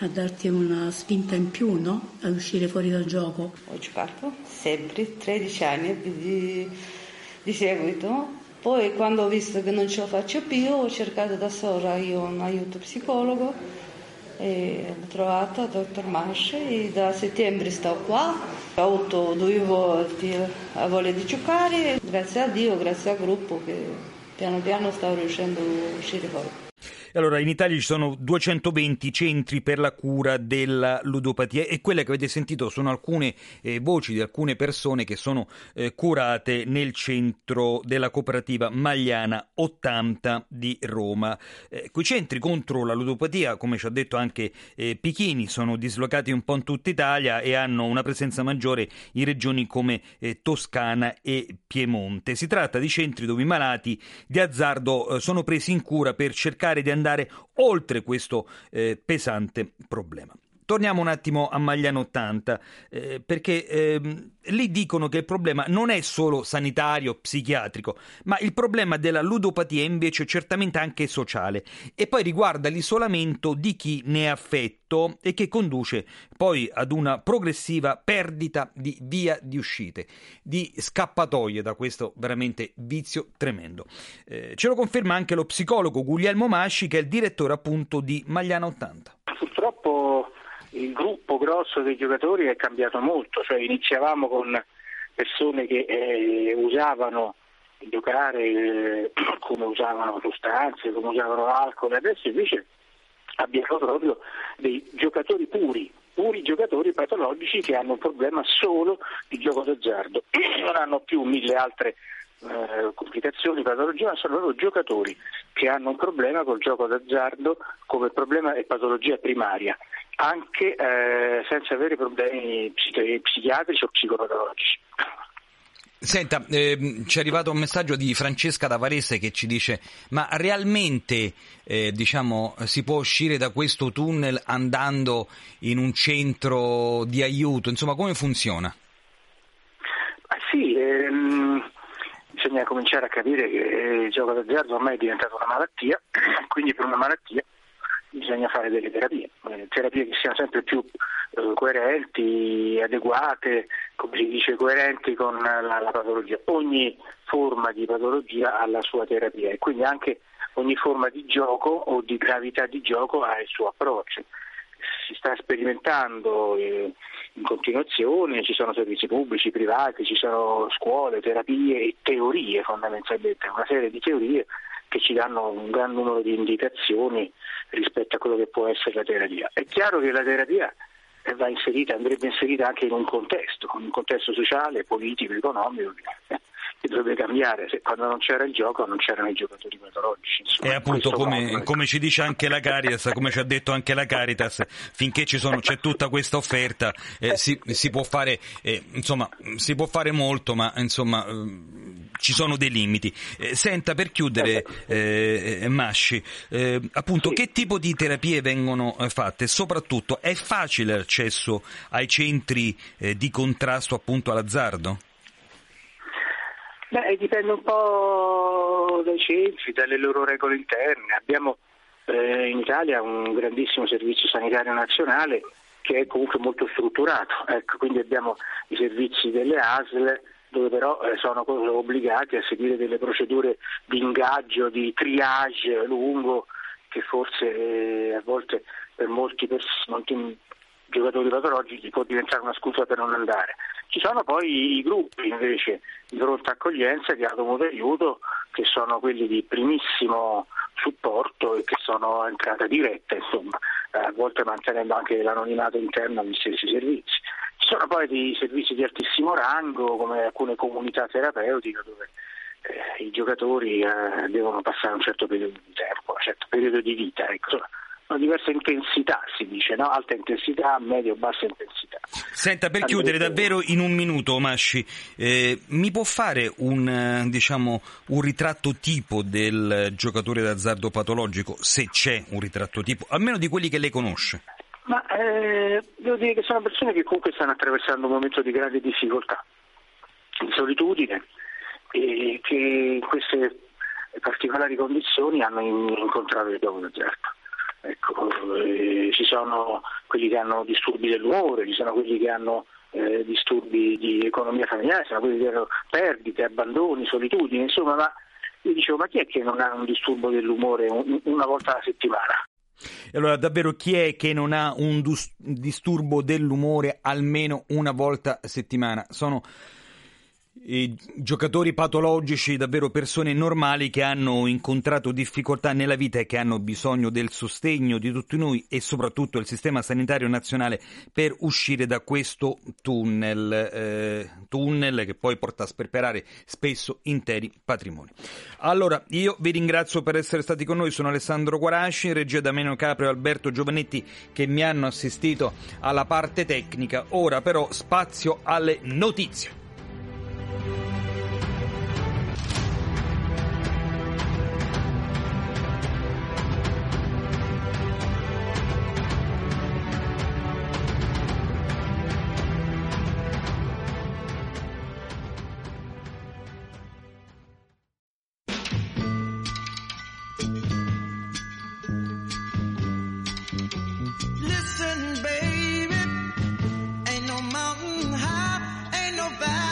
a darti una spinta in più, no? Ad uscire fuori dal gioco. Ho giocato sempre, tredici anni di, di seguito. Poi quando ho visto che non ce la faccio più, ho cercato da sola io un aiuto psicologo e l'ho trovato al dottor Masci, e da settembre sto qua, ho avuto due volte la voglia di giocare, grazie a Dio, grazie al gruppo che piano piano stavo riuscendo a uscire fuori. Allora, in Italia ci sono duecentoventi centri per la cura della ludopatia e quelle che avete sentito sono alcune eh, voci di alcune persone che sono eh, curate nel centro della cooperativa Magliana ottanta di Roma. Eh, quei centri contro la ludopatia, come ci ha detto anche eh, Pichini, sono dislocati un po' in tutta Italia e hanno una presenza maggiore in regioni come eh, Toscana e Piemonte. Si tratta di centri dove i malati di azzardo eh, sono presi in cura per cercare di andare andare oltre questo eh, pesante problema. Torniamo un attimo a Magliana ottanta, eh, perché eh, lì dicono che il problema non è solo sanitario, psichiatrico, ma il problema della ludopatia è invece certamente anche sociale e poi riguarda l'isolamento di chi ne è affetto e che conduce poi ad una progressiva perdita di via di uscite, di scappatoie da questo veramente vizio tremendo. Eh, ce lo conferma anche lo psicologo Guglielmo Masci, che è il direttore appunto di Magliana ottanta. Purtroppo il gruppo grosso dei giocatori è cambiato molto, cioè iniziavamo con persone che eh, usavano giocare eh, come usavano sostanze, come usavano alcol, e adesso invece abbiamo proprio dei giocatori puri, puri giocatori patologici che hanno un problema solo di gioco d'azzardo, non hanno più mille altre eh, complicazioni, patologie, ma sono proprio giocatori che hanno un problema col gioco d'azzardo come problema e patologia primaria, anche eh, senza avere problemi psichi- psichiatrici o psicopatologici. Senta, ehm, ci è arrivato un messaggio di Francesca da Varese che ci dice: ma realmente eh, diciamo, si può uscire da questo tunnel andando in un centro di aiuto? Insomma, come funziona? Ah, sì, ehm, bisogna cominciare a capire che il gioco d'azzardo ormai è diventato una malattia, quindi per una malattia bisogna fare delle terapie, terapie che siano sempre più eh, coerenti, adeguate, come si dice, coerenti con la, la patologia. Ogni forma di patologia ha la sua terapia e quindi anche ogni forma di gioco o di gravità di gioco ha il suo approccio. Si sta sperimentando eh, in continuazione, ci sono servizi pubblici, privati, ci sono scuole, terapie e teorie fondamentalmente, una serie di teorie che ci danno un gran numero di indicazioni rispetto a quello che può essere la terapia. È chiaro che la terapia va inserita, andrebbe inserita anche in un contesto, in un contesto sociale, politico, economico, che dovrebbe cambiare. Se quando non c'era il gioco non c'erano i giocatori patologici. Insomma, e appunto come, come ci dice anche la Caritas, come ci ha detto anche la Caritas, finché ci sono, c'è tutta questa offerta, eh, si, si può fare, eh, insomma, si può fare molto, ma insomma eh, ci sono dei limiti. Eh, senta, per chiudere, eh, Masci, eh, appunto sì. Che tipo di terapie vengono fatte? Soprattutto è facile l'accesso ai centri eh, di contrasto appunto all'azzardo? Beh, dipende un po' dai centri, dalle loro regole interne. Abbiamo eh, in Italia un grandissimo servizio sanitario nazionale che è comunque molto strutturato, ecco, quindi abbiamo i servizi delle A S L dove però eh, sono obbligati a seguire delle procedure di ingaggio, di triage lungo, che forse eh, a volte per molti, pers- molti giocatori patologici può diventare una scusa per non andare. Ci sono poi i gruppi invece di pronta accoglienza, di automo d'aiuto, che sono quelli di primissimo supporto e che sono entrata diretta, insomma, a volte mantenendo anche l'anonimato interno agli stessi servizi. Ci sono poi dei servizi di altissimo rango, come alcune comunità terapeutiche, dove eh, i giocatori eh, devono passare un certo periodo di tempo, un certo periodo di vita, ecco. Una diversa intensità, si dice, no? Alta intensità, medio, bassa intensità. Senta, per chiudere davvero in un minuto, Masci, eh, mi può fare un, diciamo, un ritratto tipo del giocatore d'azzardo patologico, se c'è un ritratto tipo, almeno di quelli che lei conosce? Ma eh, devo dire che sono persone che comunque stanno attraversando un momento di grande difficoltà, di solitudine, e che in queste particolari condizioni hanno incontrato il gioco d'azzardo. Ecco, eh, ci sono quelli che hanno disturbi dell'umore, ci sono quelli che hanno eh, disturbi di economia familiare, ci sono quelli che hanno perdite, abbandoni, solitudini, insomma, ma io dicevo, ma chi è che non ha un disturbo dell'umore un, una volta alla settimana? E allora davvero chi è che non ha un dus- disturbo dell'umore almeno una volta a settimana? Sono i giocatori patologici, davvero persone normali che hanno incontrato difficoltà nella vita e che hanno bisogno del sostegno di tutti noi e soprattutto del sistema sanitario nazionale per uscire da questo tunnel, eh, tunnel che poi porta a sperperare spesso interi patrimoni. Allora, io vi ringrazio per essere stati con noi, sono Alessandro Guarasci, regia Damiano Caprio e Alberto Giovannetti che mi hanno assistito alla parte tecnica. Ora però spazio alle notizie. Listen, baby, ain't no mountain high, ain't no valley.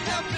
I'll help you.